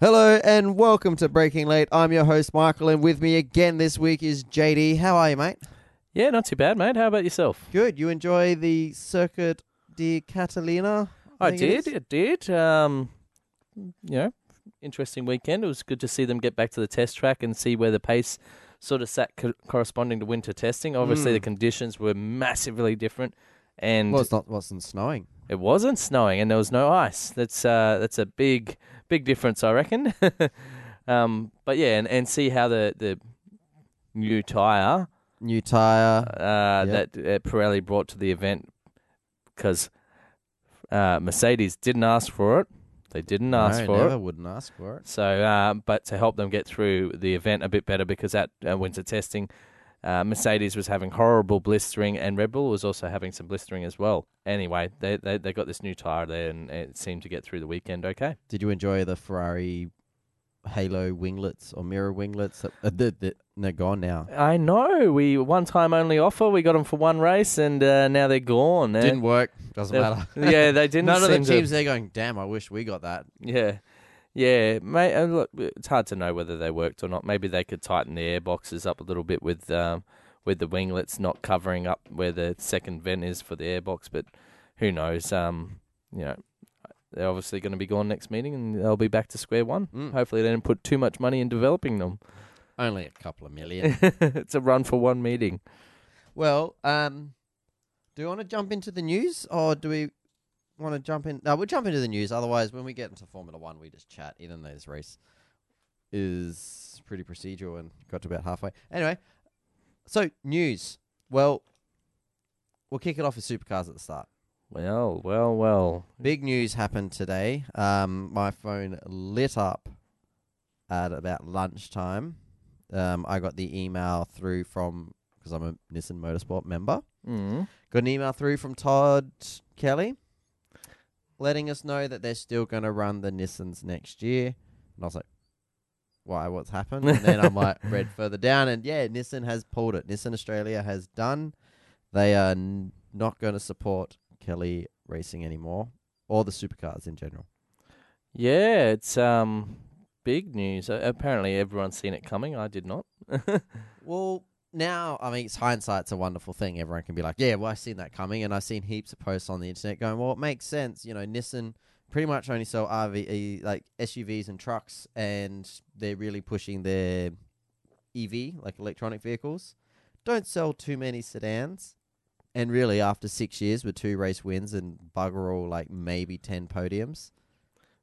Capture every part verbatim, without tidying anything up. Hello and welcome to Breaking Late. I'm your host, Michael, and with me again this week is J D. How are you, mate? Yeah, not too bad, mate. How about yourself? Good. You enjoy the Circuit de Catalunya? I, I did. It I did. Um, you know, interesting weekend. It was good to see them get back to the test track and see where the pace sort of sat co- corresponding to winter testing. Obviously, mm. the conditions were massively different. And well, it's not, it wasn't snowing. It wasn't snowing, and there was no ice. That's uh, that's a big, big difference, I reckon. um, but yeah, and, and see how the, the new tyre, new tyre uh, yep. that uh, Pirelli brought to the event, because uh, Mercedes didn't ask for it. They didn't ask no, for never it. Wouldn't ask for it. So, uh, but to help them get through the event a bit better, because at uh, winter testing. Uh, Mercedes was having horrible blistering, and Red Bull was also having some blistering as well. Anyway, they they, they got this new tyre there, and it seemed to get through the weekend okay. Did you enjoy the Ferrari halo winglets or mirror winglets? Uh, they're, they're gone now. I know. We one time only offer. We got them for one race, and uh, now they're gone. Didn't uh, work. Doesn't uh, matter. Yeah, they didn't. None seem of the teams to... they're going. Damn, I wish we got that. Yeah. Yeah, mate, uh, look, it's hard to know whether they worked or not. Maybe they could tighten the air boxes up a little bit with um, with the winglets not covering up where the second vent is for the airbox, but who knows? Um, you know, they're obviously going to be gone next meeting, and they'll be back to square one. Mm. Hopefully they didn't put too much money in developing them. Only a couple of million. It's a run for one meeting. Well, um, do you want to jump into the news, or do we... Want to jump in? No, we'll jump into the news. Otherwise, when we get into Formula One, we just chat, even though this race is pretty procedural and got to about halfway. Anyway, so news. Well, we'll kick it off with supercars at the start. Well, well, well. Big news happened today. Um, my phone lit up at about lunchtime. Um, I got the email through from, because I'm a Nissan Motorsport member, mm. got an email through from Todd Kelly, letting us know that they're still going to run the Nissans next year. And I was like, why, what's happened? And then I'm like, read further down, and yeah, Nissan has pulled it. Nissan Australia has done. They are n- not going to support Kelly Racing anymore, or the supercars in general. Yeah, it's um big news. Uh, apparently everyone's seen it coming. I did not. Well, now, I mean, it's hindsight's a wonderful thing. Everyone can be like, yeah, well, I've seen that coming. And I've seen heaps of posts on the internet going, well, it makes sense. You know, Nissan pretty much only sell R V, like S U Vs and trucks, and they're really pushing their E V, like electronic vehicles. Don't sell too many sedans. And really, after six years with two race wins and bugger all, like maybe ten podiums.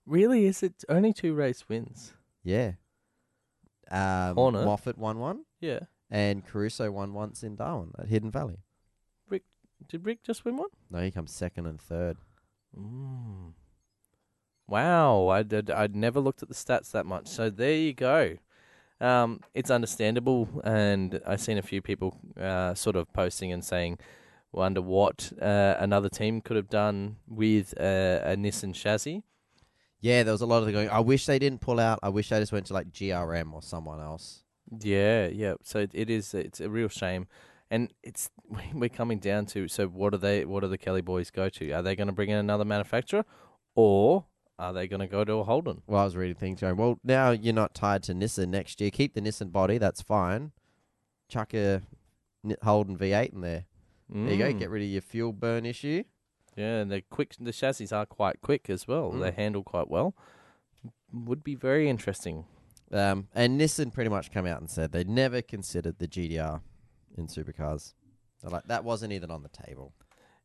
Really? Is it only two race wins? Yeah. Um, Moffitt won one. Yeah. And Caruso won once in Darwin at Hidden Valley. Rick, did Rick just win one? No, he comes second and third. Mm. Wow, I did, I'd never looked at the stats that much. So there you go. Um, it's understandable, and I've seen a few people uh, sort of posting and saying, wonder what uh, another team could have done with a, a Nissan chassis. Yeah, there was a lot of them going, I wish they didn't pull out. I wish they just went to like G R M or someone else. Yeah, yeah. So it is. It's a real shame, and it's we're coming down to. So what are they? What do the Kelly boys go to? Are they going to bring in another manufacturer, or are they going to go to a Holden? Well, I was reading things going, well, now you're not tied to Nissan next year. Keep the Nissan body. That's fine. Chuck a Holden V eight in there. Mm. There you go. Get rid of your fuel burn issue. Yeah, and the quick. The chassis are quite quick as well. Mm. They handle quite well. Would be very interesting. Um, and Nissan pretty much came out and said they never considered the G D R in supercars. They're like, that wasn't even on the table.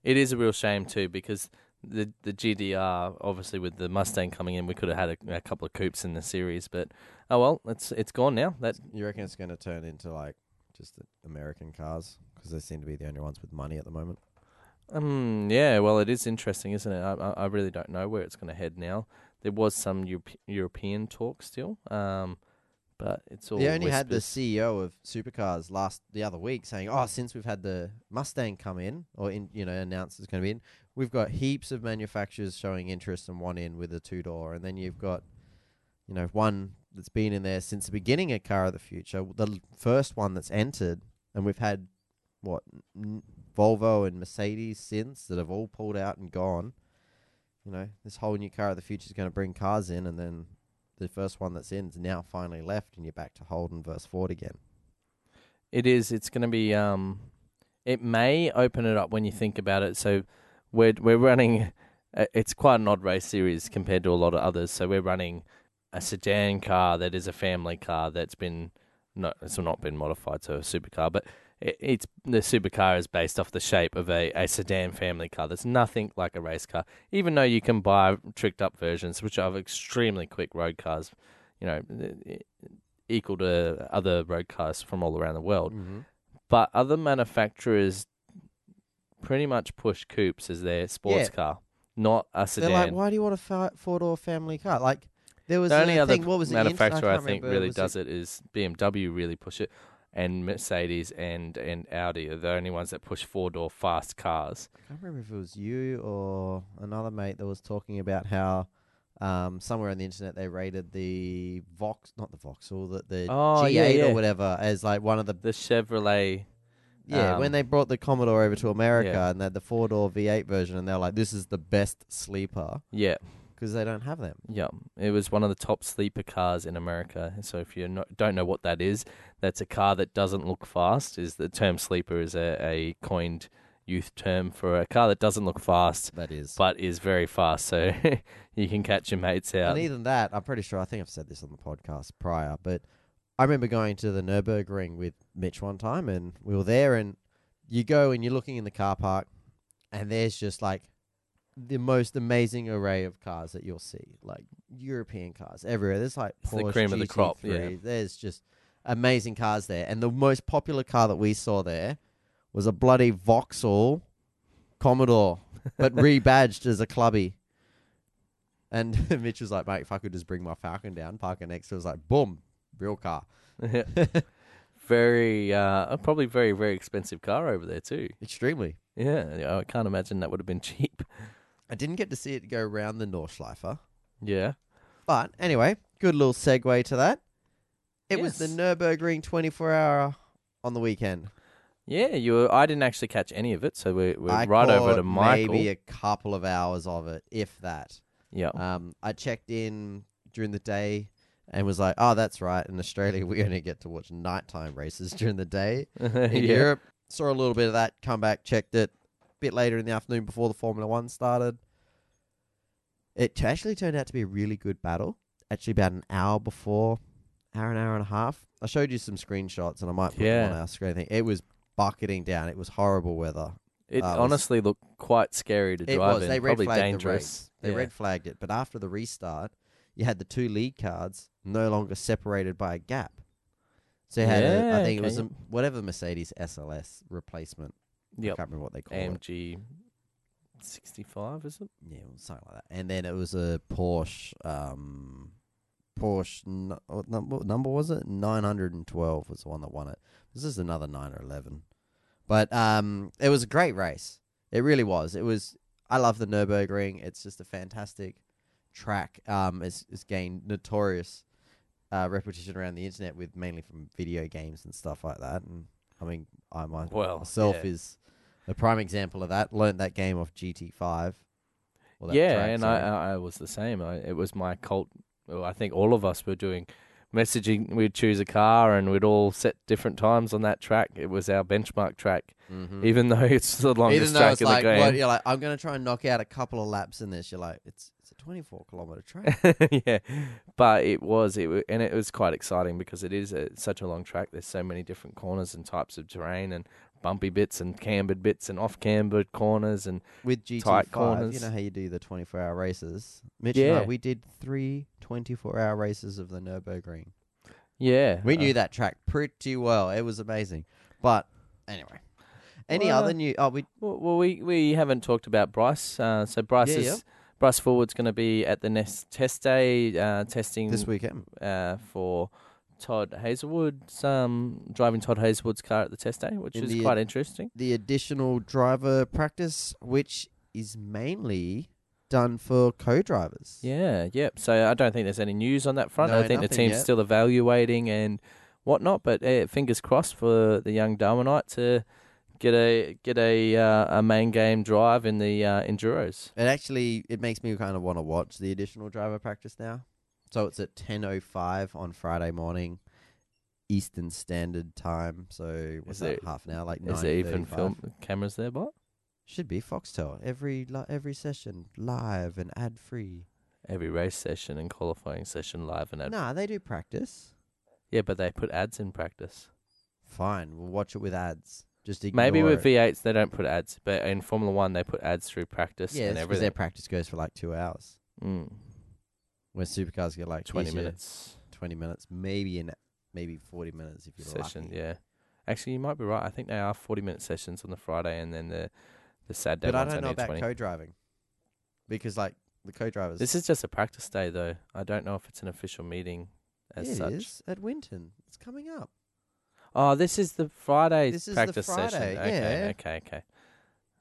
It is a real shame too, because the the G D R, obviously with the Mustang coming in, we could have had a, a couple of coupes in the series, but oh well, it's it's gone now. That you reckon it's going to turn into like just the American cars, because they seem to be the only ones with money at the moment. Um, yeah, well, it is interesting, isn't it? I I really don't know where it's going to head now. There was some Europe- European talk still, um, but it's all... They only whispers. Had the C E O of Supercars last the other week saying, oh, since we've had the Mustang come in, or in, you know, announced it's going to be in, we've got heaps of manufacturers showing interest and one in with a two-door, and then you've got, you know, one that's been in there since the beginning of Car of the Future, the first one that's entered, and we've had, what, n- Volvo and Mercedes since that have all pulled out and gone. You know, this whole new Car of the Future is going to bring cars in, and then the first one that's in's now finally left, and you're back to Holden versus Ford again. It is. It's going to be. Um, it may open it up when you think about it. So we're we're running. A, it's quite an odd race series compared to a lot of others. So we're running a sedan car that is a family car that's been no, it's not been modified to a supercar, but it, it's the supercar is based off the shape of a, a sedan family car. That's nothing like a race car, even though you can buy tricked up versions, which are extremely quick road cars. You know. It, equal to other road cars from all around the world. Mm-hmm. But other manufacturers pretty much push coupes as their sports yeah. car, not a sedan. They're like, why do you want a four-door family car? Like, there was the only other thing, what was manufacturer I, I think remember, really does it? it is B M W really push it, and Mercedes and, and Audi are the only ones that push four-door fast cars. I can't remember if it was you or another mate that was talking about how Um, somewhere on the internet, they rated the Vox, not the Vauxhall, the, the oh, G eight yeah, yeah. or whatever, as like one of the the Chevrolet. Yeah, um, when they brought the Commodore over to America yeah. and they had the four door V eight version, and they're like, "This is the best sleeper." Yeah, because they don't have them. Yeah, it was one of the top sleeper cars in America. So if you not, don't know what that is, that's a car that doesn't look fast. Is the term sleeper is a, a coined youth term for a car that doesn't look fast, that is, but is very fast, so you can catch your mates out. And even that, I'm pretty sure, I think I've said this on the podcast prior, but I remember going to the Nürburgring with Mitch one time, and we were there, and you go and you're looking in the car park, and there's just like the most amazing array of cars that you'll see, like European cars everywhere. There's like it's Porsche, the cream G T three, of the crop. Yeah. There's just amazing cars there, and the most popular car that we saw there was a bloody Vauxhall Commodore, but rebadged as a clubby. And Mitch was like, mate, if I could just bring my Falcon down, park it next to it, was like, boom, real car. Yeah. Very, uh, probably very, very expensive car over there too. Extremely. Yeah, I can't imagine that would have been cheap. I didn't get to see it go around the Nordschleifer. Yeah. But anyway, good little segue to that. It yes. was the Nürburgring twenty-four hour on the weekend. Yeah, you. Were, I didn't actually catch any of it, so we're, we're right over to Michael. Maybe a couple of hours of it, if that. Yeah. Um, I checked in during the day and was like, "Oh, that's right." In Australia, we only get to watch nighttime races during the day. In yeah. Europe, saw a little bit of that. Come back, checked it a bit later in the afternoon before the Formula One started. It actually turned out to be a really good battle. Actually, about an hour before, hour an hour and a half. I showed you some screenshots, and I might put yeah. them on our screen. I think it was bucketing down. It was horrible weather. It uh, honestly it was, looked quite scary to drive it was. in. They red Probably flagged dangerous. The race. They yeah. red flagged it. But after the restart, you had the two lead cars no longer separated by a gap. So you had, yeah, a, I think okay. it was a, whatever Mercedes S L S replacement. Yep. I can't remember what they call A M G it. A M G sixty-five, is it? Yeah, something like that. And then it was a Porsche. Um, Porsche, n- what number was it? nine hundred twelve was the one that won it. This is another nine or eleven. But um, it was a great race. It really was. It was. I love the Nürburgring. It's just a fantastic track. Um, it's, it's gained notorious uh, reputation around the internet, with mainly from video games and stuff like that. And I mean, I my, well, myself yeah. is a prime example of that. Learned that game off G T five. Yeah, track, and I, I was the same. I, it was my cult. Well, I think all of us were doing messaging. We'd choose a car and we'd all set different times on that track. It was our benchmark track, mm-hmm. even though it's the longest track it's in like, the game. Well, you're like, I'm going to try and knock out a couple of laps in this. You're like, it's it's a twenty-four kilometer track. Yeah, but it was, it and it was quite exciting because it is a, such a long track. There's so many different corners and types of terrain and bumpy bits and cambered bits and off-cambered corners and with G T five, tight corners. You know how you do the twenty-four hour races? Mitch yeah. and I, we did three twenty-four hour races of the Nürburgring. Yeah. We uh, knew that track pretty well. It was amazing. But anyway, any well, other new... Oh, we Well, we, we haven't talked about Bryce. Uh, so Bryce yeah, is... Yeah. Bryce Fullwood's going to be at the next test day uh, testing... This weekend. Uh, for... Todd Hazelwood's um, driving Todd Hazelwood's car at the test day, which in is quite ad- interesting. The additional driver practice, which is mainly done for co-drivers. Yeah, yep. So I don't think there's any news on that front. No, I think the team's yet. still evaluating and whatnot, but eh, fingers crossed for the young Darwinite to get a get a uh, a main game drive in the uh, Enduros. It actually it makes me kind of want to watch the additional driver practice now. So it's at ten oh five on Friday morning, Eastern Standard Time. So was that half an hour? Like nine thirty-five. Is there even film cameras there, Bob? Should be Foxtel. Every li- every session live and ad free. Every race session and qualifying session live and ad. Nah, they do practice. Yeah, but they put ads in practice. Fine, we'll watch it with ads. Just ignore maybe with V eights they don't put ads, but in Formula One they put ads through practice. Yeah, because their practice goes for like two hours. Mm. When supercars get like twenty minutes, twenty minutes, maybe in maybe forty minutes if you're session, lucky. Yeah, actually you might be right. I think they are forty minute sessions on the Friday and then the the Saturday. But I don't know about twenty co-driving because like the co-drivers. This is just a practice day though. I don't know if it's an official meeting as it such. It is at Winton. It's coming up. Oh, this is the Friday this practice is the Friday, session. Okay, yeah. okay, okay.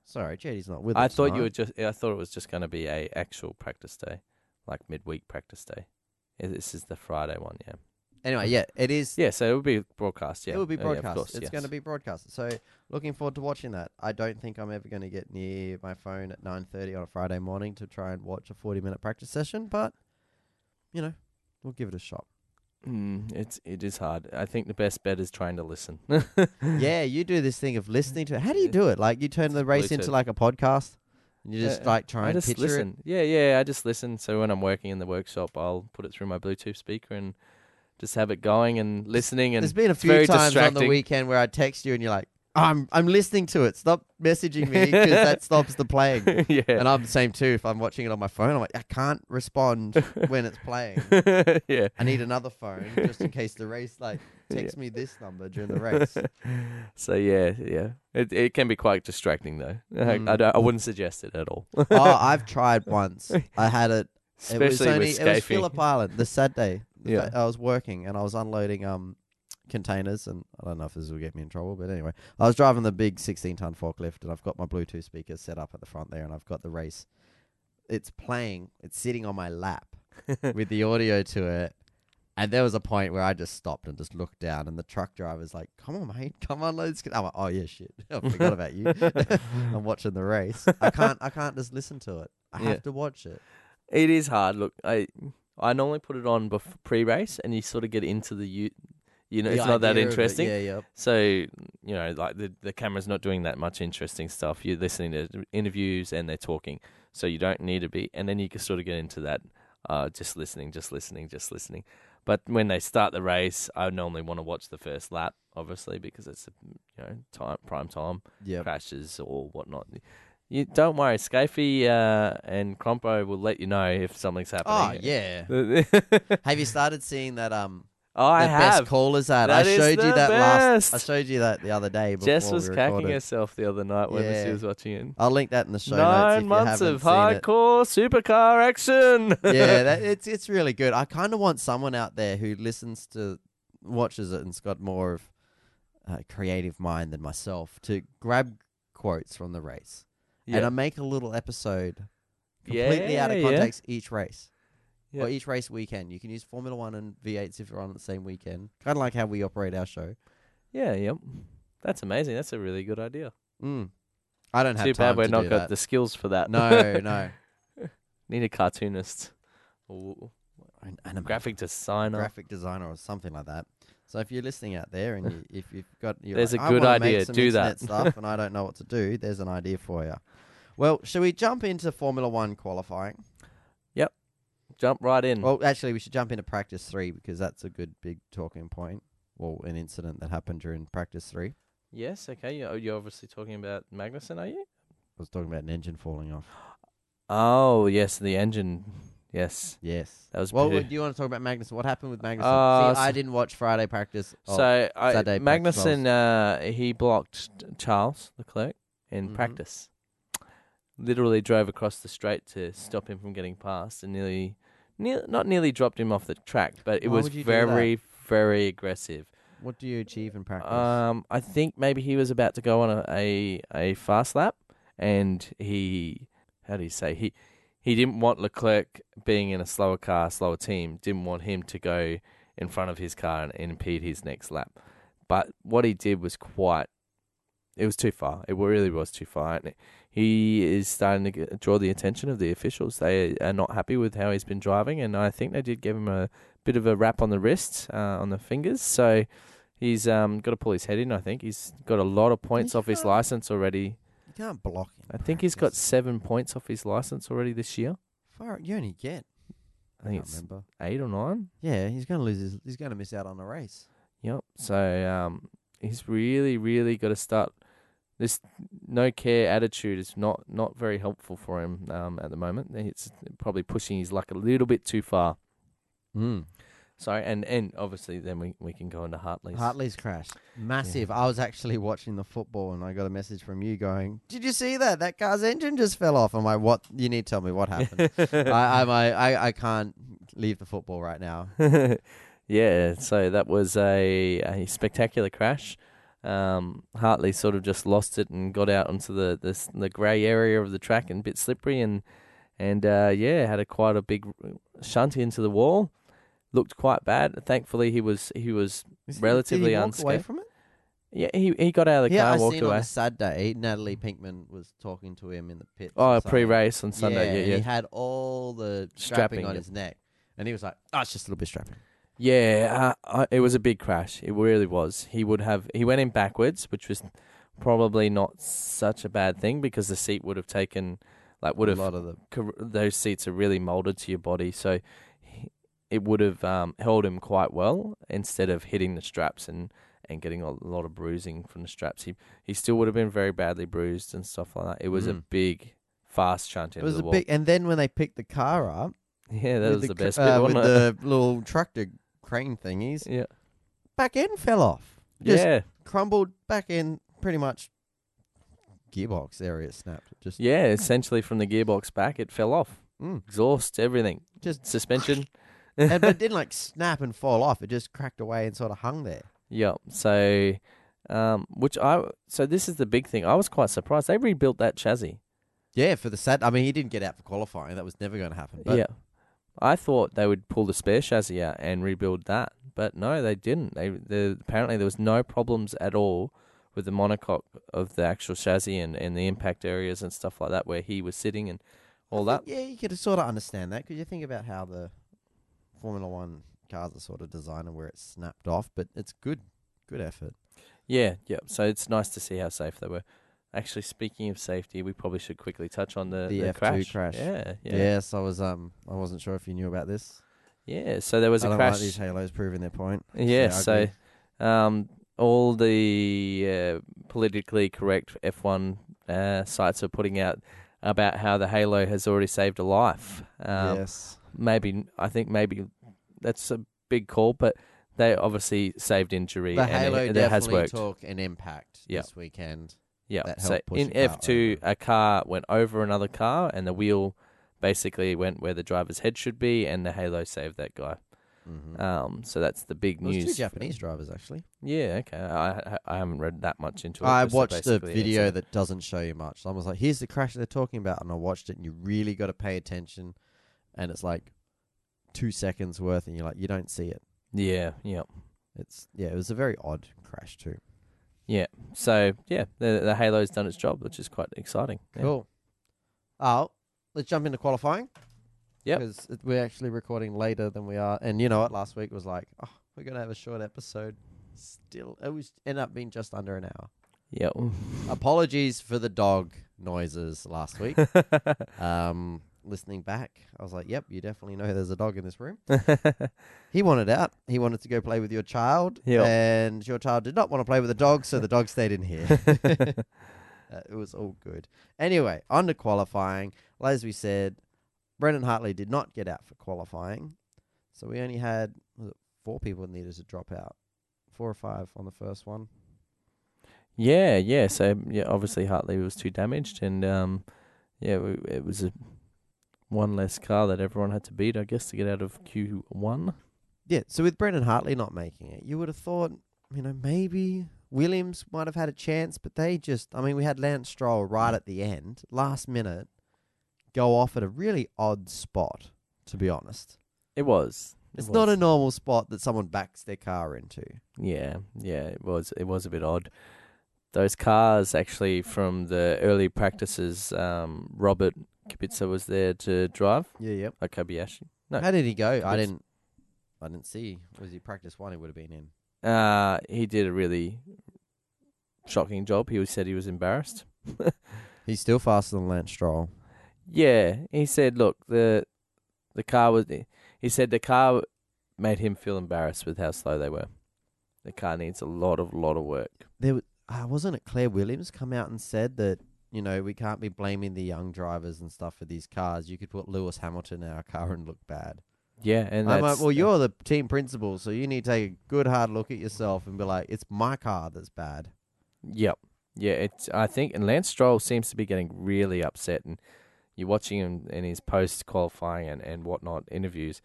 Sorry, J D's not with I us. I thought tonight. you were just. I thought it was just going to be a actual practice day, like midweek practice day. Yeah, this is the Friday one, yeah. Anyway, yeah, it is. Yeah, so it will be broadcast. Yeah, it will be broadcast. Oh, yeah, of course, it's yes. going to be broadcast. So looking forward to watching that. I don't think I'm ever going to get near my phone at nine thirty on a Friday morning to try and watch a forty-minute practice session, but you know, we'll give it a shot. Mm, it's it is hard. I think the best bet is trying to listen. Yeah, you do this thing of listening to it. How do you do it? Like you turn it's the race Bluetooth. into like a podcast, and you just uh, like try I and just picture listen. it. Yeah, yeah. I just listen. So when I'm working in the workshop, I'll put it through my Bluetooth speaker and just have it going and listening. And there's been a few times on the weekend where I text you and you're like, "I'm I'm listening to it. Stop messaging me because that stops the playing." Yeah, and I'm the same too. If I'm watching it on my phone, I'm like, I can't respond when it's playing. Yeah, I need another phone just in case the race like text yeah. me this number during the race. So yeah, yeah, it it can be quite distracting though. Mm. I, I don't, I wouldn't suggest it at all. Oh, I've tried once. I had it. Especially it was only, with scaping. It was Phillip Island, the Saturday. Yeah. I was working and I was unloading um containers, and I don't know if this will get me in trouble, but anyway, I was driving the big sixteen-ton forklift, and I've got my Bluetooth speaker set up at the front there, and I've got the race. It's playing. It's sitting on my lap with the audio to it, and there was a point where I just stopped and just looked down, and the truck driver's like, "Come on, mate, come on, loads." I'm like, "Oh yeah, shit, I forgot about you." I'm watching the race. I can't. I can't just listen to it. I yeah. have to watch it. It is hard. Look, I I normally put it on bef- pre-race, and you sort of get into the u- you know, the it's not that interesting. It, yeah, yeah. So, you know, like the, the camera's not doing that much interesting stuff. You're listening to interviews and they're talking. So you don't need to be. And then you can sort of get into that uh, just listening, just listening, just listening. But when they start the race, I normally want to watch the first lap, obviously, because it's, you know, time, prime time, yep. crashes or whatnot. You don't worry, Scafey uh, and Crompo will let you know if something's happening. Oh, yeah. Have you started seeing that... Um, Oh, I the have. Best callers at. I showed you that best. last. I showed you that the other day. Jess was we cacking herself the other night when yeah. she was watching it. I'll link that in the show Nine notes. Nine months of hardcore it. supercar action. Yeah, that, it's it's really good. I kind of want someone out there who listens to, watches it, and's got more of a creative mind than myself to grab quotes from the race, yeah. and I make a little episode completely yeah, out of context yeah. each race. Yep. Or each race weekend. You can use Formula One and V eights if you're on the same weekend. Kind of like how we operate our show. Yeah, yep. That's amazing. That's a really good idea. Mm. I don't have Too time to do that. Too bad we're not got the skills for that. No, no. Need a cartoonist. Or an anime. Graphic designer. Graphic designer or something like that. So if you're listening out there and you, if you've got... You're there's like, a good idea. Do that. stuff and I don't know what to do, there's an idea for you. Well, should we jump into Formula One qualifying? Jump right in. Well, actually, we should jump into practice three because that's a good big talking point. Well, an incident that happened during practice three. Yes, okay. You're, you're obviously talking about Magnussen, are you? I was talking about an engine falling off. Oh, yes, the engine. Yes. Yes. That was. Well, do you want to talk about Magnussen? What happened with Magnussen? Uh, See, I didn't watch Friday practice. Oh, so I, Saturday Magnussen, practice. Uh, he blocked Charles Leclerc in mm-hmm. practice. Literally drove across the straight to stop him from getting past and nearly... Near, not nearly dropped him off the track, but it Why was very, very aggressive. What do you achieve in practice? Um, I think maybe he was about to go on a, a, a fast lap, and he, how do you say, he he didn't want Leclerc being in a slower car, slower team, didn't want him to go in front of his car and impede his next lap. But what he did was quite it was too far. It really was too far. And he is starting to get, draw the attention of the officials. They are not happy with how he's been driving, and I think they did give him a bit of a rap on the wrist, uh, on the fingers. So he's um, got to pull his head in, I think. He's got a lot of points off his license already. You can't block him. I think he's got seven points off his license already this year. Far, you only get... I think I it's remember. eight or nine. Yeah, he's going to lose. His, he's going to miss out on the race. Yep. So um, he's really, really got to start. This no care attitude is not, not very helpful for him um, at the moment. It's probably pushing his luck a little bit too far. Mm. So and, and obviously then we, we can go into Hartley's. Hartley's crash, massive. Yeah. I was actually watching the football and I got a message from you going, "Did you see that? That car's engine just fell off." I'm like, "What? You need to tell me what happened." I, I I I can't leave the football right now. Yeah. So that was a, a spectacular crash. Um, Hartley sort of just lost it and got out onto the the, the grey area of the track and a bit slippery and and uh, yeah, had a quite a big shunt into the wall. Looked quite bad. Thankfully, he was he was Is relatively unscathed. Did he walk away from it? Yeah, he, he got out of the yeah, car and walked away. Yeah, I seen on Saturday, Natalie Pinkman was talking to him in the pits. Oh, pre-race on Sunday, yeah, yeah. And yeah. He had all the strapping, strapping on his neck. And he was like, oh, it's just a little bit strapping. Yeah, uh, it was a big crash. It really was. He would have he went in backwards, which was probably not such a bad thing because the seat would have taken, like, would have, a lot of the those seats are really molded to your body, so it would have um, held him quite well instead of hitting the straps and, and getting a lot of bruising from the straps. He he still would have been very badly bruised and stuff like that. It was mm. a big, fast shunt into it was the a wall. Big, and then when they picked the car up... Yeah, that was the, the best uh, bit, wasn't with it? The little tractor crane thingies. Yeah. Back end fell off. Just yeah. crumbled back end, pretty much gearbox area snapped. Just Yeah, essentially from the gearbox back, it fell off. Mm. Exhaust, everything. Just suspension. And, but it didn't like snap and fall off. It just cracked away and sort of hung there. Yeah. So, um, which I so this is the big thing. I was quite surprised they rebuilt that chassis. Yeah, for the sad. I mean, he didn't get out for qualifying. That was never going to happen. But yeah, I thought they would pull the spare chassis out and rebuild that, but no, they didn't. They the, apparently there was no problems at all with the monocoque of the actual chassis and, and the impact areas and stuff like that where he was sitting and all that. Yeah, you could sort of understand that because you think about how the Formula One cars are sort of designed where it's snapped off, but it's good, good effort. Yeah, yeah. So it's nice to see how safe they were. Actually, speaking of safety, we probably should quickly touch on the, the, the F two crash. crash. Yeah, yeah. Yes, I was. Um, I wasn't sure if you knew about this. Yeah. So there was I a don't crash. Like these halos proving their point. Yeah. So, um, all the uh, politically correct F one uh, sites are putting out about how the halo has already saved a life. Um, yes. Maybe I think maybe that's a big call, but they obviously saved injury. The and halo it, it definitely took an impact yep. this weekend. Yeah, so in F two, a car went over another car, and the wheel basically went where the driver's head should be, and the halo saved that guy. Mm-hmm. Um, so that's the big well, news. Two Japanese drivers actually. Yeah, okay. I I haven't read that much into it. I watched the video it. that doesn't show you much. So I was like, here's the crash they're talking about, and I watched it, and you really got to pay attention. And it's like two seconds worth, and you're like, you don't see it. Yeah, yeah. It's yeah. It was a very odd crash too. Yeah. So yeah, the, the halo's done its job, which is quite exciting. Cool. Yeah. Oh, let's jump into qualifying. Yeah. Because we're actually recording later than we are, and you know what? Last week was like, oh, we're gonna have a short episode. Still, it was ended up being just under an hour. Yeah. Apologies for the dog noises last week. um. Listening back, I was like, yep, you definitely know there's a dog in this room. He wanted out. He wanted to go play with your child. Yep. And your child did not want to play with the dog, so the dog stayed in here. uh, it was all good. Anyway, on to qualifying. Well, as we said, Brendan Hartley did not get out for qualifying. So we only had was it four people needed to drop out. Four or five on the first one. Yeah, yeah. So, yeah, obviously Hartley was too damaged. And, um, yeah, we, it was a... one less car that everyone had to beat, I guess, to get out of Q one. Yeah, so with Brendan Hartley not making it, you would have thought, you know, maybe Williams might have had a chance, but they just, I mean, we had Lance Stroll right at the end, last minute, go off at a really odd spot, to be honest. It was. It it's was. Not a normal spot that someone backs their car into. Yeah, yeah, it was. It was a bit odd. those cars actually from the early practices, um, Robert Kibitza was there to drive. Yeah, yeah. Like Kobayashi. No. How did he go? Kibitza. I didn't. I didn't see. Was he practice one? He would have been in. Uh he did a really shocking job. He said he was embarrassed. He's still faster than Lance Stroll. Yeah, he said. Look, the the car was. He said the car made him feel embarrassed with how slow they were. The car needs a lot of lot of work. There was, uh, wasn't it Claire Williams come out and said that, you know, we can't be blaming the young drivers and stuff for these cars. You could put Lewis Hamilton in our car and look bad. Yeah, and I'm like, well, you're the team principal, so you need to take a good hard look at yourself and be like, it's my car that's bad. Yep. Yeah, it's. I think, and Lance Stroll seems to be getting really upset, and you're watching him in his post-qualifying and, and whatnot interviews.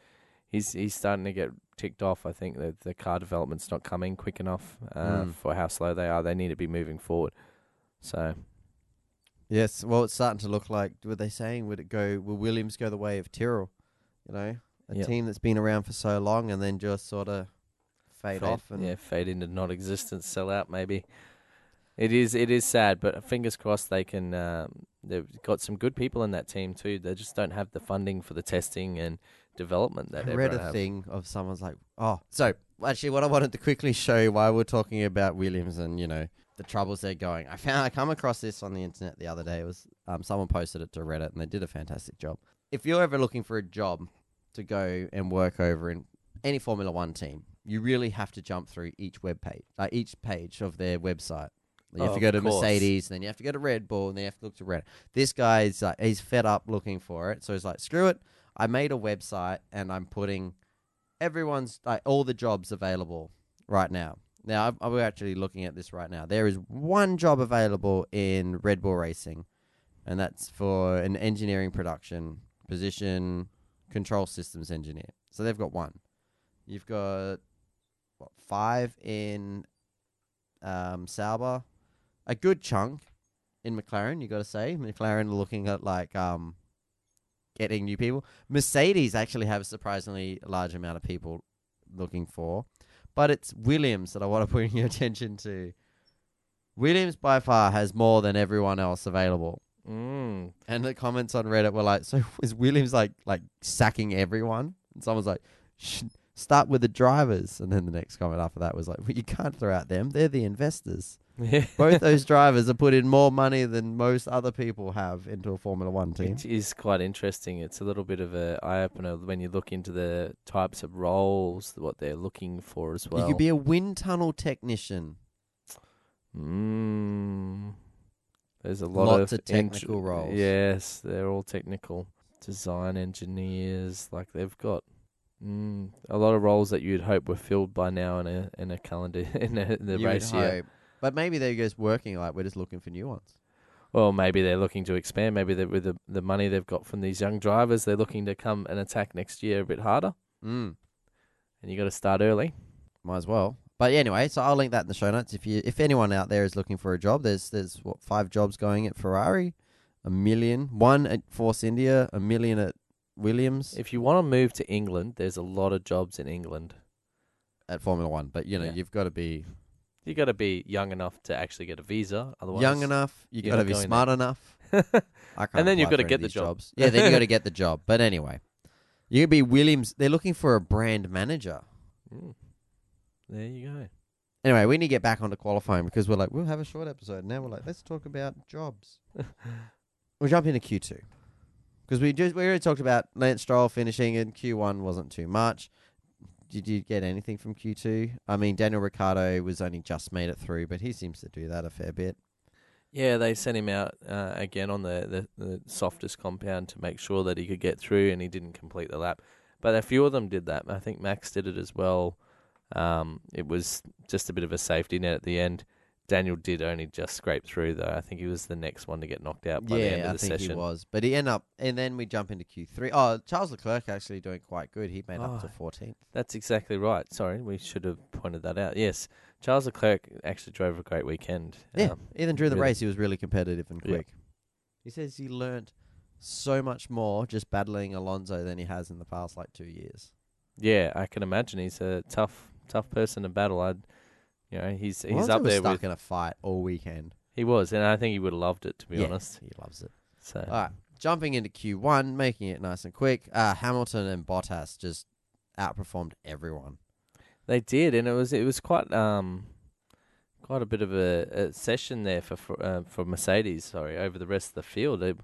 He's he's starting to get ticked off. I think that the car development's not coming quick enough uh, mm. for how slow they are. They need to be moving forward. So, yes, well, it's starting to look like, were they saying, would it go, will Williams go the way of Tyrrell, you know? A yep. team that's been around for so long and then just sort of fade, fade off. And yeah, fade into non-existence, sell out maybe. It is it is sad, but fingers crossed they can. Um, they've got some good people in that team too. They just don't have the funding for the testing and development that everyone has. I read a thing of someone's like, oh, so actually what I wanted to quickly show you while we're talking about Williams and, you know, the troubles they're going. I found I come across this on the internet the other day. It was um, someone posted it to Reddit and they did a fantastic job. If you're ever looking for a job to go and work over in any Formula One team, you really have to jump through each web page, uh, each page of their website. You have oh, to go to Mercedes, and then you have to go to Red Bull, and then you have to look to Reddit. This guy's like, he's fed up looking for it, so he's like, screw it. I made a website, and I'm putting everyone's like all the jobs available right now. Now I'm, I'm actually looking at this right now. There is one job available in Red Bull Racing, and that's for an engineering production position. Control systems engineer. So they've got one. You've got what, five in um, Sauber. A good chunk in McLaren, you got to say. McLaren looking at like um, getting new people. Mercedes actually have a surprisingly large amount of people looking for. But it's Williams that I want to bring your attention to. Williams by far has more than everyone else available. Mm. And the comments on Reddit were like, so is Williams like like sacking everyone? And someone's like, start with the drivers. And then the next comment after that was like, well, you can't throw out them. They're the investors. Yeah. Both those drivers have put in more money than most other people have into a Formula One team. It is quite interesting. It's a little bit of an eye-opener when you look into the types of roles, what they're looking for as well. You could be a wind tunnel technician. Mm. There's a lot Lots of, of technical enge- roles. Yes, they're all technical. Design engineers, like they've got mm, a lot of roles that you'd hope were filled by now in a in a calendar in, a, in the you race year. Hope. But maybe they're just working like we're just looking for new ones. Well, maybe they're looking to expand. Maybe with the the money they've got from these young drivers, they're looking to come and attack next year a bit harder. Mm. And you got to start early. Might as well. But anyway, so I'll link that in the show notes. If you, if anyone out there is looking for a job, there's there's what five jobs going at Ferrari, a million, one at Force India, a million at Williams. If you want to move to England, there's a lot of jobs in England at Formula One. But you know, yeah. you've got to be you got to be young enough to actually get a visa. Otherwise, young enough, you got to be smart there. enough. I can't and then you've got to get the job. Jobs. Yeah, then you got to get the job. But anyway, you could be Williams. They're looking for a brand manager. Mm. There you go. Anyway, we need to get back onto qualifying because we're like, we'll have a short episode. Now we're like, let's talk about jobs. We'll jump into Q two. Because we just we already talked about Lance Stroll finishing in Q one wasn't too much. Did you get anything from Q two? I mean, Daniel Ricciardo was only just made it through, but he seems to do that a fair bit. Yeah, they sent him out uh, again on the, the, the softest compound to make sure that he could get through, and he didn't complete the lap. But a few of them did that. I think Max did it as well. Um, it was just a bit of a safety net at the end. Daniel did only just scrape through, though. I think he was the next one to get knocked out by yeah, the end of I the session. Yeah, I think he was. But he ended up, and then we jump into Q three. Oh, Charles Leclerc actually doing quite good. He made oh, up to fourteenth. That's exactly right. Sorry, we should have pointed that out. Yes, Charles Leclerc actually drove a great weekend. Yeah, um, even during the really, race, he was really competitive and quick. Yeah. He says he learned so much more just battling Alonso than he has in the past, like, two years. Yeah, I can imagine he's a tough... Tough person to battle. I'd, You know, he's he's Alonso up was there stuck with in a fight all weekend. He was, and I think he would have loved it, to be yeah, honest. He loves it. So, all right, jumping into Q one, making it nice and quick. Uh, Hamilton and Bottas just outperformed everyone. They did, and it was it was quite um quite a bit of a, a session there for for, uh, for Mercedes. Sorry, over the rest of the field. It,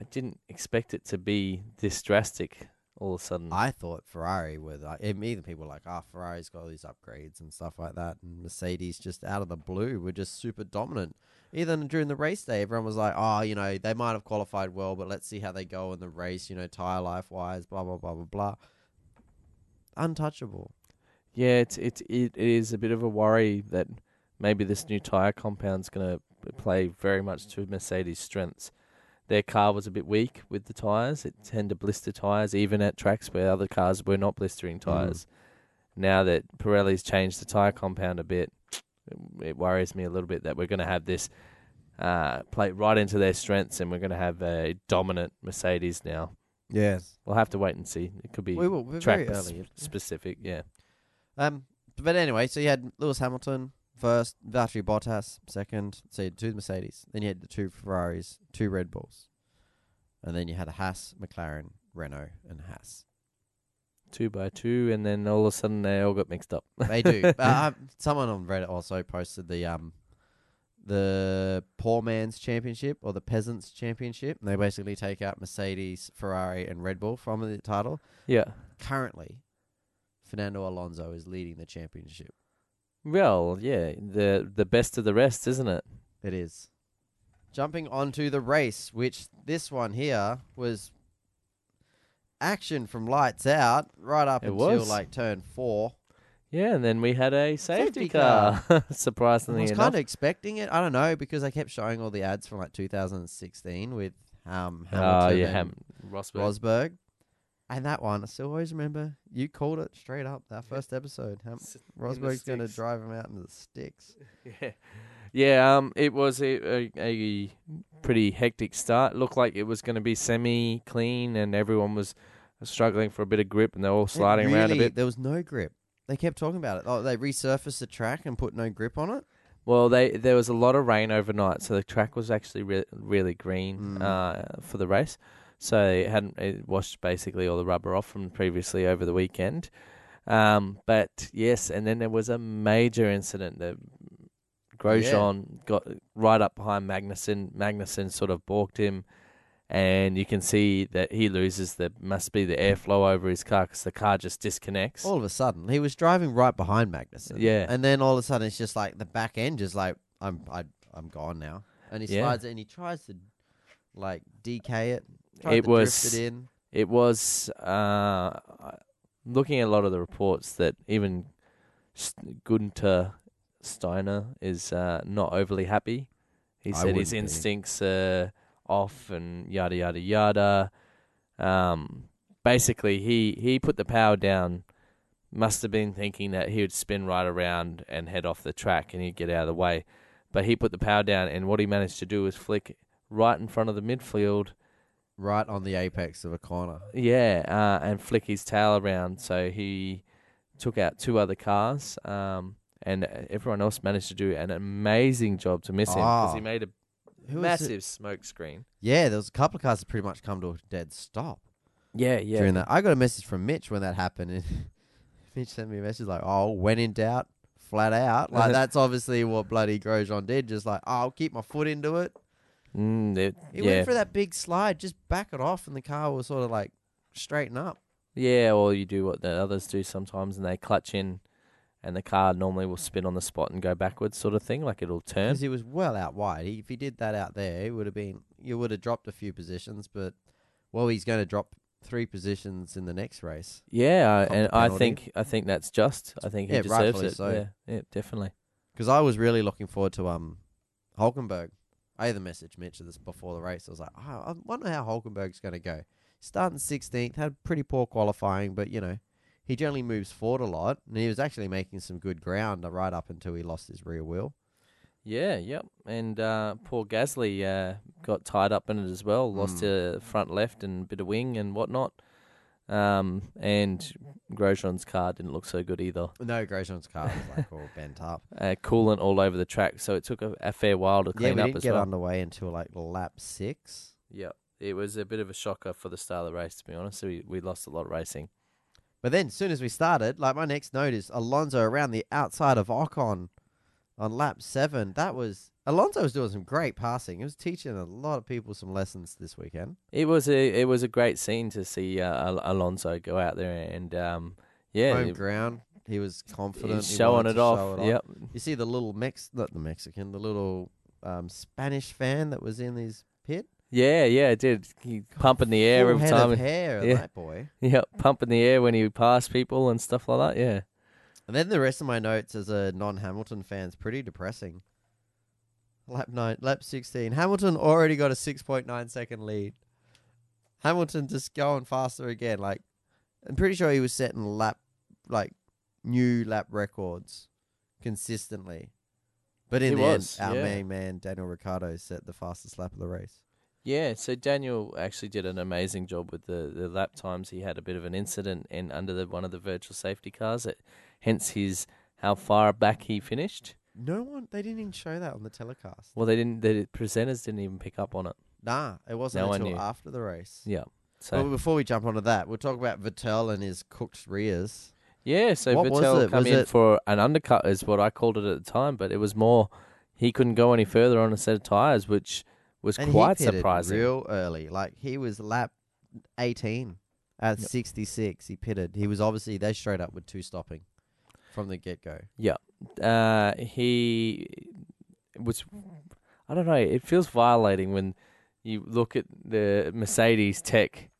I didn't expect it to be this drastic all of a sudden. I thought Ferrari were like, even people were like, oh, Ferrari's got all these upgrades and stuff like that. And Mercedes just out of the blue were just super dominant. Even during the race day, everyone was like, oh, you know, they might have qualified well, but let's see how they go in the race, you know, tyre life-wise, blah, blah, blah, blah, blah. Untouchable. Yeah, it's, it's, it is a bit of a worry that maybe this new tyre compound's going to play very much to Mercedes' strengths. Their car was a bit weak with the tyres. It tended to blister tyres, even at tracks where other cars were not blistering tyres. Mm. Now that Pirelli's changed the tyre compound a bit, it worries me a little bit that we're going to have this uh, play right into their strengths and we're going to have a dominant Mercedes now. Yes. We'll have to wait and see. It could be we will, we're track very early. Specific, yeah. Um, but anyway, so you had Lewis Hamilton first, Valtteri Bottas second, so you had two Mercedes, then you had the two Ferraris, two Red Bulls, and then you had a Haas, McLaren, Renault, and Haas. Two by two, and then all of a sudden they all got mixed up. They do. uh, someone on Reddit also posted the um, the poor man's championship or the peasants' championship, and they basically take out Mercedes, Ferrari, and Red Bull from the title. Yeah. Currently, Fernando Alonso is leading the championship. Well, yeah, the the best of the rest, isn't it? It is. Jumping onto the race, which this one here was action from lights out right up it until was. like turn four. Yeah, and then we had a safety, safety car. car. Surprisingly enough, I was kind of expecting it. I don't know, because I kept showing all the ads from like two thousand sixteen with um Hamilton oh, yeah, and Ham- Rosberg. Rosberg. And that one, I still always remember, you called it straight up, that first episode. How Rosberg's going to drive him out into the sticks. Yeah, yeah. Um, it was a, a, a pretty hectic start. Looked like it was going to be semi-clean and everyone was struggling for a bit of grip and they were all sliding really, around a bit. There was no grip. They kept talking about it. Oh, they resurfaced the track and put no grip on it? Well, they there was a lot of rain overnight, so the track was actually re- really green mm. uh, for the race. So it hadn't it washed basically all the rubber off from previously over the weekend. Um, but yes, and then there was a major incident that Grosjean yeah. got right up behind Magnussen. Magnussen sort of balked him, and you can see that he loses the must be the airflow over his car because the car just disconnects. All of a sudden, he was driving right behind Magnussen. Yeah, and then all of a sudden, it's just like the back end is like I'm I, I'm gone now, and he yeah. slides it and he tries to like D K it. It was, it, in. it was, uh, looking at a lot of the reports that even Gunther Steiner is uh, not overly happy. He said his be. instincts are off and yada, yada, yada. Um, basically, he, he put the power down, must have been thinking that he would spin right around and head off the track and he'd get out of the way. But he put the power down, and what he managed to do was flick right in front of the midfield. Right on the apex of a corner. Yeah, uh, and flick his tail around. So he took out two other cars, um, and everyone else managed to do an amazing job to miss oh. him because he made a Who massive smoke screen. Yeah, there was a couple of cars that pretty much come to a dead stop. Yeah, yeah. During that, I got a message from Mitch when that happened, and Mitch sent me a message like, "Oh, when in doubt, flat out." Like that's obviously what bloody Grosjean did. Just like, oh, "I'll keep my foot into it." Mm, it, he yeah. went for that big slide, just back it off, and the car will sort of like straighten up. Yeah, or well, you do what the others do sometimes, and they clutch in, and the car normally will spin on the spot and go backwards, sort of thing. Like it'll turn. Because he was well out wide. He, if he did that out there, it would have been you would have dropped a few positions. But well, he's going to drop three positions in the next race. Yeah, and I think I think that's just. I think he yeah, deserves it. So. Yeah, yeah, definitely. Because I was really looking forward to um, Hülkenberg. I even messaged Mitch this before the race. I was like, oh, I wonder how Hülkenberg's going to go. Starting sixteenth, had pretty poor qualifying, but, you know, he generally moves forward a lot, and he was actually making some good ground right up until he lost his rear wheel. Yeah, yep. And uh, poor Gasly uh, got tied up in it as well, lost mm. a front left and a bit of wing and whatnot. Um, and Grosjean's car didn't look so good either. No, Grosjean's car was like all bent up. Uh, coolant all over the track, so it took a, a fair while to clean yeah, up as well. Yeah, we didn't get well. underway until like lap six. Yep. It was a bit of a shocker for the start of the race, to be honest. We we lost a lot of racing. But then, as soon as we started, like my next note is Alonso around the outside of Ocon on lap seven. That was... Alonso was doing some great passing. He was teaching a lot of people some lessons this weekend. It was a it was a great scene to see uh, Alonso go out there and um yeah home it, ground. He was confident, he's showing he it off. Show it yep. off. You see the little Mex not the Mexican, the little um, Spanish fan that was in his pit. Yeah, yeah, it did. He pumping the air every time. Of hair, yeah. that boy. Yeah, pumping the air when he passed people and stuff like that. Yeah. And then the rest of my notes as a non-Hamilton fan is pretty depressing. Lap nine, lap sixteen. Hamilton already got a six point nine second lead. Hamilton just going faster again. Like, I'm pretty sure he was setting lap, like, new lap records consistently. But in it the was, end, our yeah. main man, Daniel Ricciardo, set the fastest lap of the race. Yeah, so Daniel actually did an amazing job with the, the lap times. He had a bit of an incident in under the, one of the virtual safety cars. It, hence his how far back he finished. No one, they didn't even show that on the telecast. Well, they didn't, the presenters didn't even pick up on it. Nah, it wasn't no until after the race. Yeah. So well, before we jump onto that, we'll talk about Vettel and his cooked rears. Yeah, so what Vettel came in it? for an undercut is what I called it at the time, but it was more he couldn't go any further on a set of tyres, which was and quite he surprising. Real early. Like, he was lap eighteen at yep. sixty-six. He pitted. He was obviously, they straight up with two stopping from the get-go. Yeah. Uh, he was, I don't know, it feels violating when you look at the Mercedes tech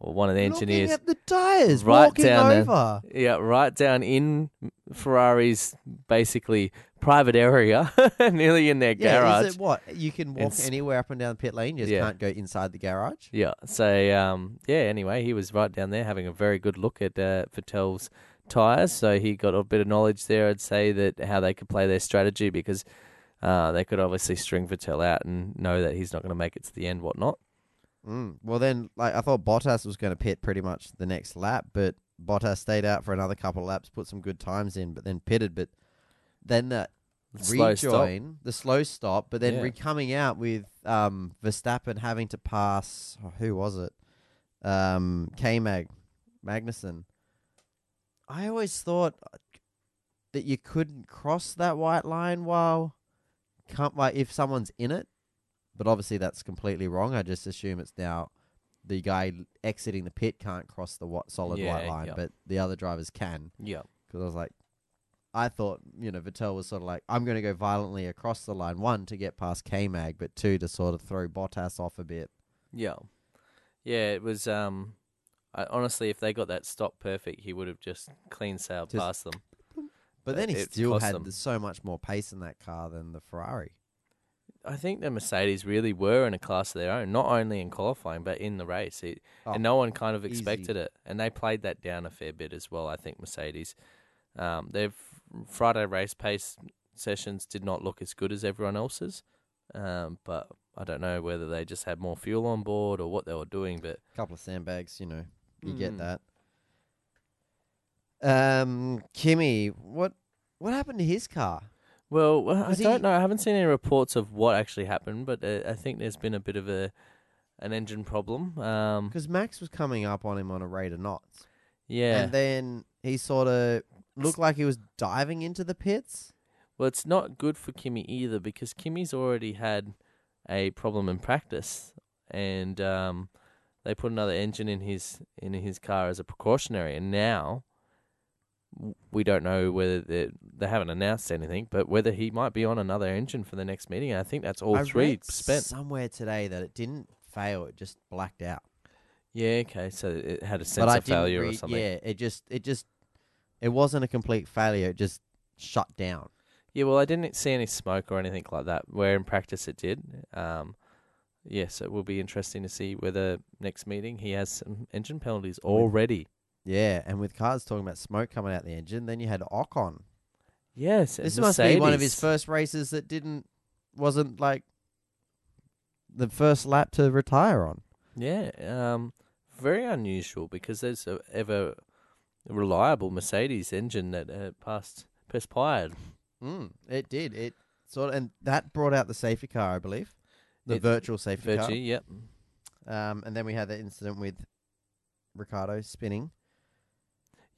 or one of the engineers. Looking at the tyres, right walking down over. A, yeah, right down in Ferrari's basically private area, nearly in their yeah, garage. Yeah, is it what? You can walk it's, anywhere up and down the pit lane, you just yeah. can't go inside the garage? Yeah, so um, yeah, anyway, he was right down there having a very good look at uh, Vettel's tyres, so he got a bit of knowledge there, I'd say, that how they could play their strategy, because uh, they could obviously string Vettel out and know that he's not going to make it to the end, whatnot. Mm. Well, then, like I thought Bottas was going to pit pretty much the next lap, but Bottas stayed out for another couple of laps, put some good times in, but then pitted. But then that slow rejoin, stop. the slow stop, but then yeah. re-coming out with um, Verstappen having to pass, oh, who was it? Um, K-Mag, Magnussen. I always thought that you couldn't cross that white line while can't, like, if someone's in it. But obviously that's completely wrong. I just assume it's now the guy exiting the pit can't cross the what, solid yeah, white line, yep. but the other drivers can. Yeah. Because I was like, I thought, you know, Vettel was sort of like, I'm going to go violently across the line, one, to get past K-Mag, but two, to sort of throw Bottas off a bit. Yeah. Yeah, it was... um. I, honestly, if they got that stop perfect, he would have just clean sailed just, past them. But then he it still had them. so much more pace in that car than the Ferrari. I think the Mercedes really were in a class of their own, not only in qualifying, but in the race. It, oh, and no one kind of expected easy. it. And they played that down a fair bit as well, I think, Mercedes. Um, their Friday race pace sessions did not look as good as everyone else's. Um, but I don't know whether they just had more fuel on board or what they were doing. But a couple of sandbags, you know. You get that. Um, Kimi, what what happened to his car? Well, Was I don't he... know. I haven't seen any reports of what actually happened, but uh, I think there's been a bit of a an engine problem. Because um, Max was coming up on him on a rate of knots. Yeah. And then he sort of looked like he was diving into the pits. Well, it's not good for Kimi either, because Kimi's already had a problem in practice, and... Um, They put another engine in his in his car as a precautionary, and now we don't know whether they they haven't announced anything, but whether he might be on another engine for the next meeting. And I think that's all I three read spent somewhere today that it didn't fail; it just blacked out. Yeah, okay, so it had a sense but of failure read, or something. Yeah, it just it just it wasn't a complete failure; it just shut down. Yeah, well, I didn't see any smoke or anything like that. Where in practice it did. Um, Yes, it will be interesting to see whether next meeting he has some engine penalties already. Yeah, and with cars talking about smoke coming out the engine, then you had Ocon. Yes, this must be one of his first races that didn't wasn't like the first lap to retire on. Yeah, um, very unusual because there's a ever reliable Mercedes engine that uh, passed perspired. Mm, it did. It sort of, and that brought out the safety car, I believe, the it, virtual safety virtue, car. Yep. Um, and then we had that incident with Ricciardo spinning.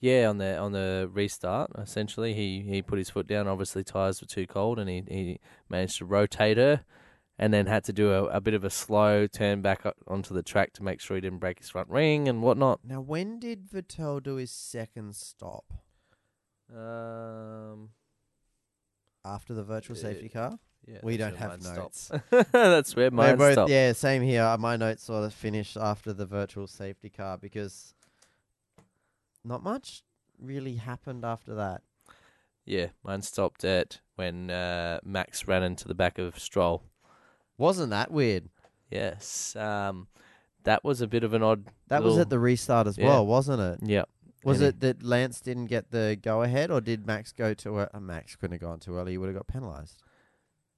Yeah, on the on the restart, essentially, he, he put his foot down. Obviously, tyres were too cold, and he, he managed to rotate her, and then had to do a, a bit of a slow turn back onto the track to make sure he didn't break his front ring and whatnot. Now, when did Vettel do his second stop? Um, after the virtual uh, safety car, yeah, we don't have notes. That's where mine stopped. Yeah, same here. My notes sort of finished after the virtual safety car because. Not much really happened after that. Yeah, mine stopped at when uh, Max ran into the back of Stroll. Wasn't that weird? Yes. Um, that was a bit of an odd... That little... was at the restart as yeah. well, wasn't it? Yeah. Was and it that Lance didn't get the go-ahead, or did Max go too early? Uh, Max couldn't have gone too early. He would have got penalised.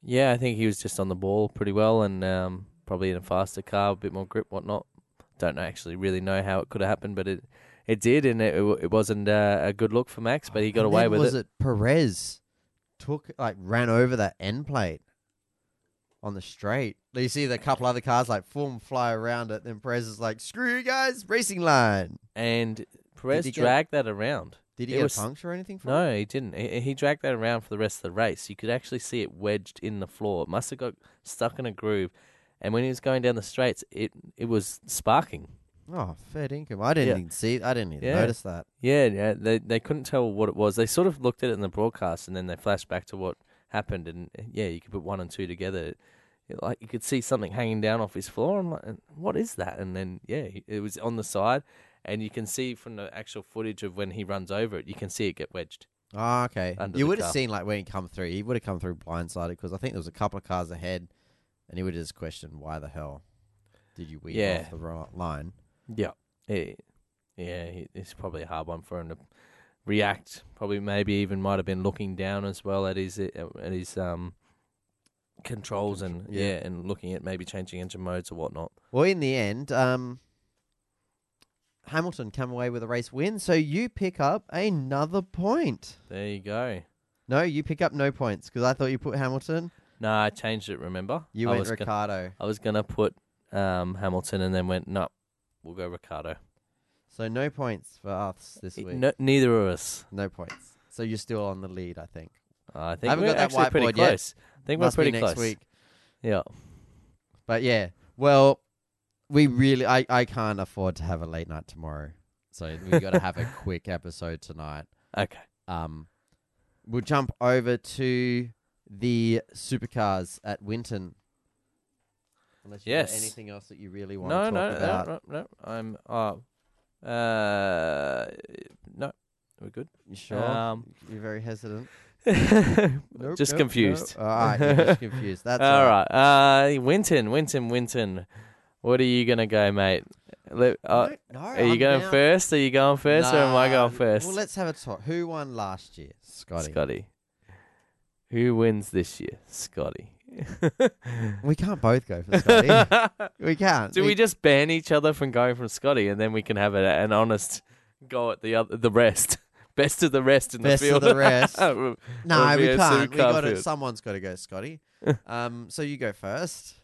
Yeah, I think he was just on the ball pretty well and um, probably in a faster car, a bit more grip, whatnot. Don't actually really know how it could have happened, but it... It did, and it it wasn't uh, a good look for Max, but he got and away with it. Was it Perez took like ran over that end plate on the straight? You see the couple other cars like form fly around it, then Perez is like, "Screw you guys, racing line!" And Perez dragged get, that around. Did he it get was, a puncture or anything? From no, it? he didn't. He, he dragged that around for the rest of the race. You could actually see it wedged in the floor. It must have got stuck in a groove, and when he was going down the straights, it it was sparking. Oh, fair dinkum. I didn't yeah. even see I didn't even yeah. notice that. Yeah, yeah. They they couldn't tell what it was. They sort of looked at it in the broadcast and then they flashed back to what happened and yeah, you could put one and two together. It, like you could see something hanging down off his floor and like, what is that? And then yeah, it was on the side and you can see from the actual footage of when he runs over it, you can see it get wedged. Oh, okay. You would have seen like when he come through, he would have come through blindsided because I think there was a couple of cars ahead and he would have just questioned why the hell did you weave yeah. off the right line? Yeah, it, yeah, it's probably a hard one for him to react. Probably, maybe even might have been looking down as well at his at his um controls and yeah. yeah, and looking at maybe changing engine modes or whatnot. Well, in the end, um, Hamilton came away with a race win, so you pick up another point. There you go. No, you pick up no points because I thought you put Hamilton. No, I changed it. Remember, you I went Ricciardo. Gonna, I was gonna put um Hamilton and then went no. We'll go Ricciardo. So no points for us this week. No, neither of us. No points. So you're still on the lead, I think. Uh, I think I we're got actually that pretty close. Yet. I think Must we're pretty be next close. Week. Yeah. But yeah, well, we really, I, I can't afford to have a late night tomorrow. So we've got to have a quick episode tonight. Okay. Um, we'll jump over to the supercars at Winton. Unless you yes. have anything else that you really want no, to talk no, about. No, no, no, no. I'm, uh, uh, no, we're good. You sure? Um, You're very hesitant. nope, just nope, confused. Nope. All right, yeah, just confused. That's all, all right. right. Uh, Winton, Winton, Winton. What are you going to go, mate? Uh, no, no, are you I'm going now... first? Are you going first no. or am I going first? Well, let's have a talk. Who won last year? Scotty. Scotty. Who wins this year? Scotty. We can't both go for Scotty. We can't. Do we, we just ban each other from going from Scotty, and then we can have a, an honest go at the other, the rest, best of the rest in best the field. Best of the rest. no, we'll we can't. We got to, someone's got to go, Scotty. um, so you go first.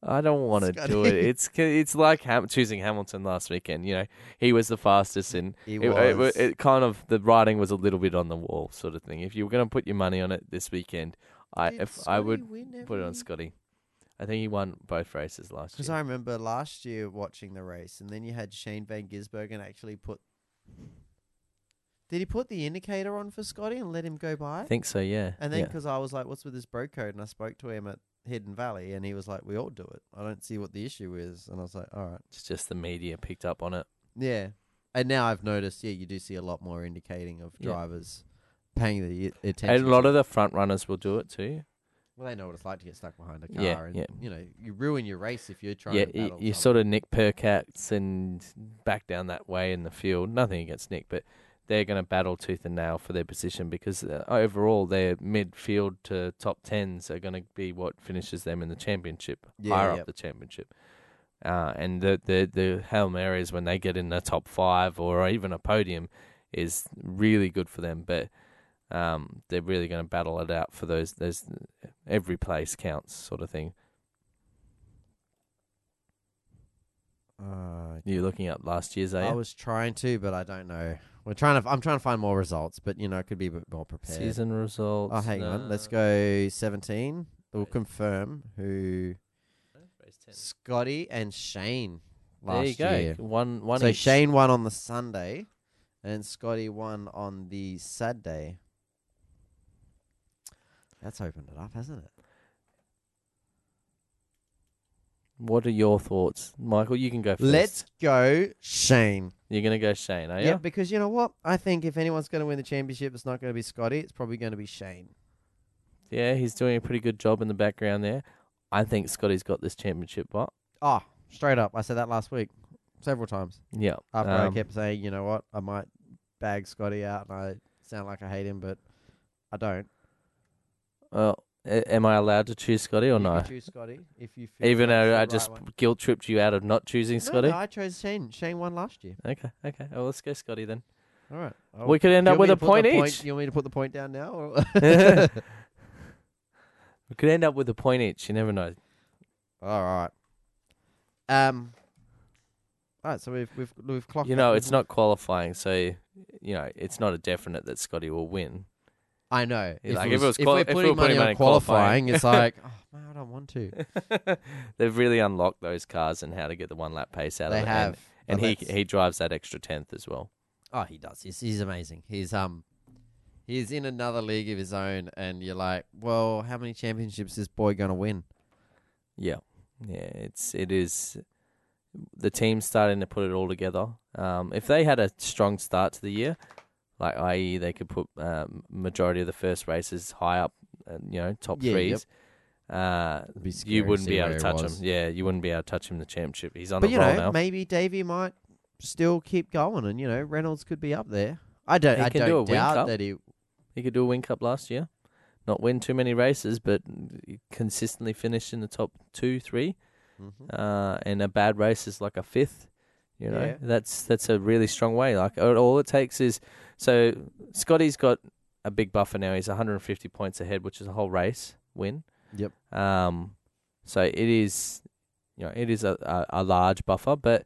I don't want to do it. It's it's like Ham- choosing Hamilton last weekend. You know, he was the fastest, and it, it, it, it kind of the writing was a little bit on the wall, sort of thing. If you were going to put your money on it this weekend. I Did if Scotty I would put it on Scotty. I think he won both races last year. Because I remember last year watching the race, and then you had Shane van Gisbergen actually put. Did he put the indicator on for Scotty and let him go by? I think so, yeah. And then because yeah. I was like, "What's with this bro code?" and I spoke to him at Hidden Valley, and he was like, "We all do it. I don't see what the issue is." And I was like, "All right." It's just the media picked up on it. Yeah, and now I've noticed. Yeah, you do see a lot more indicating of yeah. drivers. Paying the attention. And a lot of the front runners will do it too. Well, they know what it's like to get stuck behind a car, yeah, and yeah. you know you ruin your race if you're trying. Yeah, to battle you, you sort of nick Percats and back down that way in the field. Nothing against Nick, but they're going to battle tooth and nail for their position because uh, overall their midfield to top tens are going to be what finishes them in the championship, yeah, higher yep. up the championship. Uh, and the, the, the Hail Marys, when they get in the top five or even a podium, is really good for them. But um, they're really going to battle it out for those. There's every place counts, sort of thing. Uh, You're looking up last year's, are you? I was trying to, but I don't know. We're trying to. I'm trying to find more results, but you know, it could be a bit more prepared. Season results. Oh, hang no. on. Let's go seventeen. We'll confirm who. Scotty and Shane last there you year. Go. One, one so each. Shane won on the Sunday, and Scotty won on the Saturday. That's opened it up, hasn't it? What are your thoughts, Michael? You can go first. Let's go Shane. You're going to go Shane, are you? Yeah, because you know what? I think if anyone's going to win the championship, it's not going to be Scotty. It's probably going to be Shane. Yeah, he's doing a pretty good job in the background there. I think Scotty's got this championship, what? Oh, straight up. I said that last week several times. Yeah. After um, I kept saying, you know what, I might bag Scotty out and I sound like I hate him, but I don't. Well, a- am I allowed to choose Scotty or you no? Can choose Scotty if you feel even though I just right guilt tripped you out of not choosing no, Scotty? No, I chose Shane. Shane won last year. Okay, okay. Well, let's go Scotty then. All right. I'll we could end up with a point each. Point, you want me to put the point down now? Or we could end up with a point each. You never know. All right. Um. All right. So we've we've we've clocked. You know, it's not qualifying, so you know it's not a definite that Scotty will win. I know. If, like, it was, if, it was quali- if we're putting, if we were putting money, money on qualifying, qualifying it's like, oh man, I don't want to. They've really unlocked those cars and how to get the one lap pace out they of it. They have, and, and he he drives that extra tenth as well. Oh, he does. He's he's amazing. He's um. He's in another league of his own, and you're like, well, how many championships is this boy going to win? Yeah. Yeah, it's, it is. The team's starting to put it all together. Um, if they had a strong start to the year, like, that is they could put um, majority of the first races high up, uh, you know, top yeah, threes, yep. uh, you wouldn't be able to touch him. Yeah, you wouldn't be able to touch him in the championship. He's on but the roll know, now. But, you know, maybe Davey might still keep going, and, you know, Reynolds could be up there. I don't, I don't do doubt that he... He could do a win cup last year, not win too many races, but consistently finish in the top two, three, mm-hmm. uh, and a bad race is like a fifth. You know, yeah. that's that's a really strong way. Like all it takes is so Scotty's got a big buffer now. He's one hundred fifty points ahead, which is a whole race win. Yep. Um, so it is, you know, it is a, a, a large buffer, but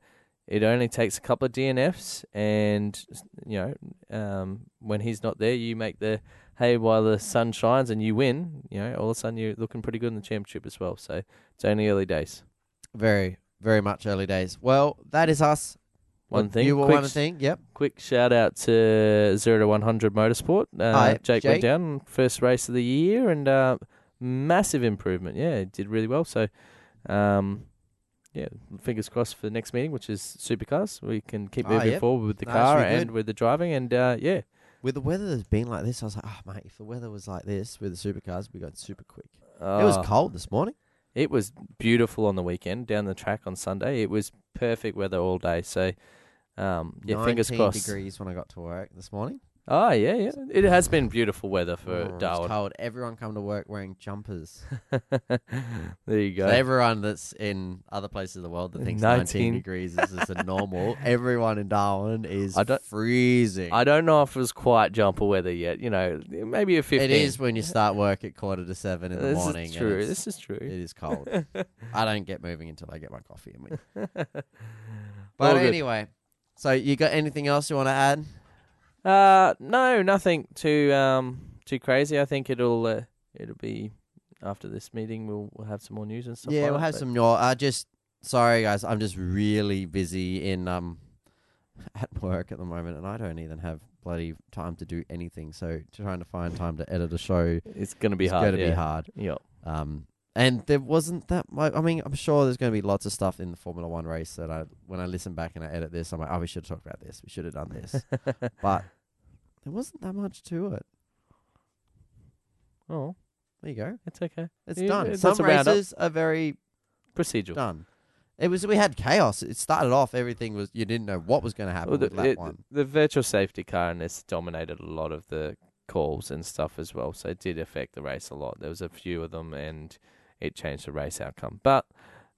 it only takes a couple of D N Fs, and you know, um, when he's not there, you make the hay while the sun shines, and you win. You know, all of a sudden you're looking pretty good in the championship as well. So it's only early days. Very, very much early days. Well, that is us. One thing. You were quick, one thing. Yep. Quick shout out to Zero to One Hundred Motorsport. Uh, Hi, Jake, Jake went down first race of the year, and uh, massive improvement. Yeah, did really well. So. Um, Yeah, fingers crossed for the next meeting, which is supercars. We can keep moving oh, yep. forward with the nice, car and with the driving, and uh, yeah. With the weather that's been like this, I was like, oh, mate, if the weather was like this with the supercars, we got super quick. Uh, it was cold this morning. It was beautiful on the weekend, down the track on Sunday. It was perfect weather all day. So, um, yeah, fingers crossed. nineteen degrees when I got to work this morning. Oh, yeah, yeah. It has been beautiful weather for oh, Darwin. It's cold. Everyone come to work wearing jumpers. There you go. So everyone that's in other places of the world that thinks nineteen, nineteen degrees is just a normal, everyone in Darwin is I freezing. I don't know if it was quite jumper weather yet. You know, maybe a fifteen. It is when you start work at quarter to seven in the this morning. This is true. This is true. It is cold. I don't get moving until I get my coffee in me. But all anyway, good. So you got anything else you want to add? Uh no, nothing too um too crazy. I think it'll uh, it'll be after this meeting. We'll we'll have some more news and stuff. Yeah, like we'll that, have some more. I just sorry guys, I'm just really busy in um at work at the moment, and I don't even have bloody time to do anything. So trying to find time to edit a show, it's gonna be it's hard. It's gonna yeah. be hard. Yeah. Um, and there wasn't that much. I mean, I'm sure there's gonna be lots of stuff in the Formula One race that I when I listen back and I edit this, I'm like, oh, we should have talked about this. We should have done this. But there wasn't that much to it. Oh, there you go. It's okay. It's you, done. It's Some races are very procedural. Done. It was. We had chaos. It started off. Everything was. You didn't know what was going to happen well, the, with lap it, one. The virtual safety car and this dominated a lot of the calls and stuff as well. So it did affect the race a lot. There was a few of them, and it changed the race outcome. But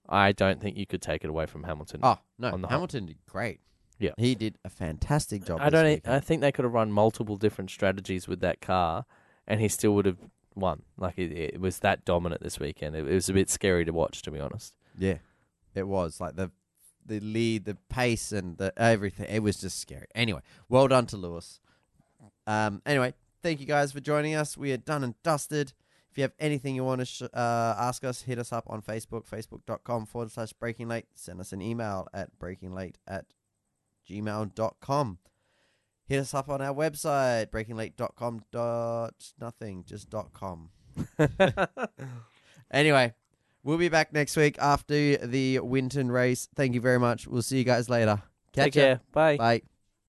I don't think you could take it away from Hamilton. Oh, no. Hamilton home. did great. Yeah. He did a fantastic job. I don't e- I think they could have run multiple different strategies with that car and he still would have won. Like it, it was that dominant this weekend. It, it was a bit scary to watch, to be honest. Yeah. It was like the the lead, the pace and the everything. It was just scary. Anyway, well done to Lewis. Um anyway, thank you guys for joining us. We are done and dusted. If you have anything you want to sh- uh, ask us, hit us up on Facebook, facebook.com forward slash breaking late. Send us an email at breakinglate at gmail.com. Hit us up on our website, breakinglate.com dot nothing, just dot com. Anyway, we'll be back next week after the Winton race. Thank you very much. We'll see you guys later. Catch Take care. Ya. Bye. Bye.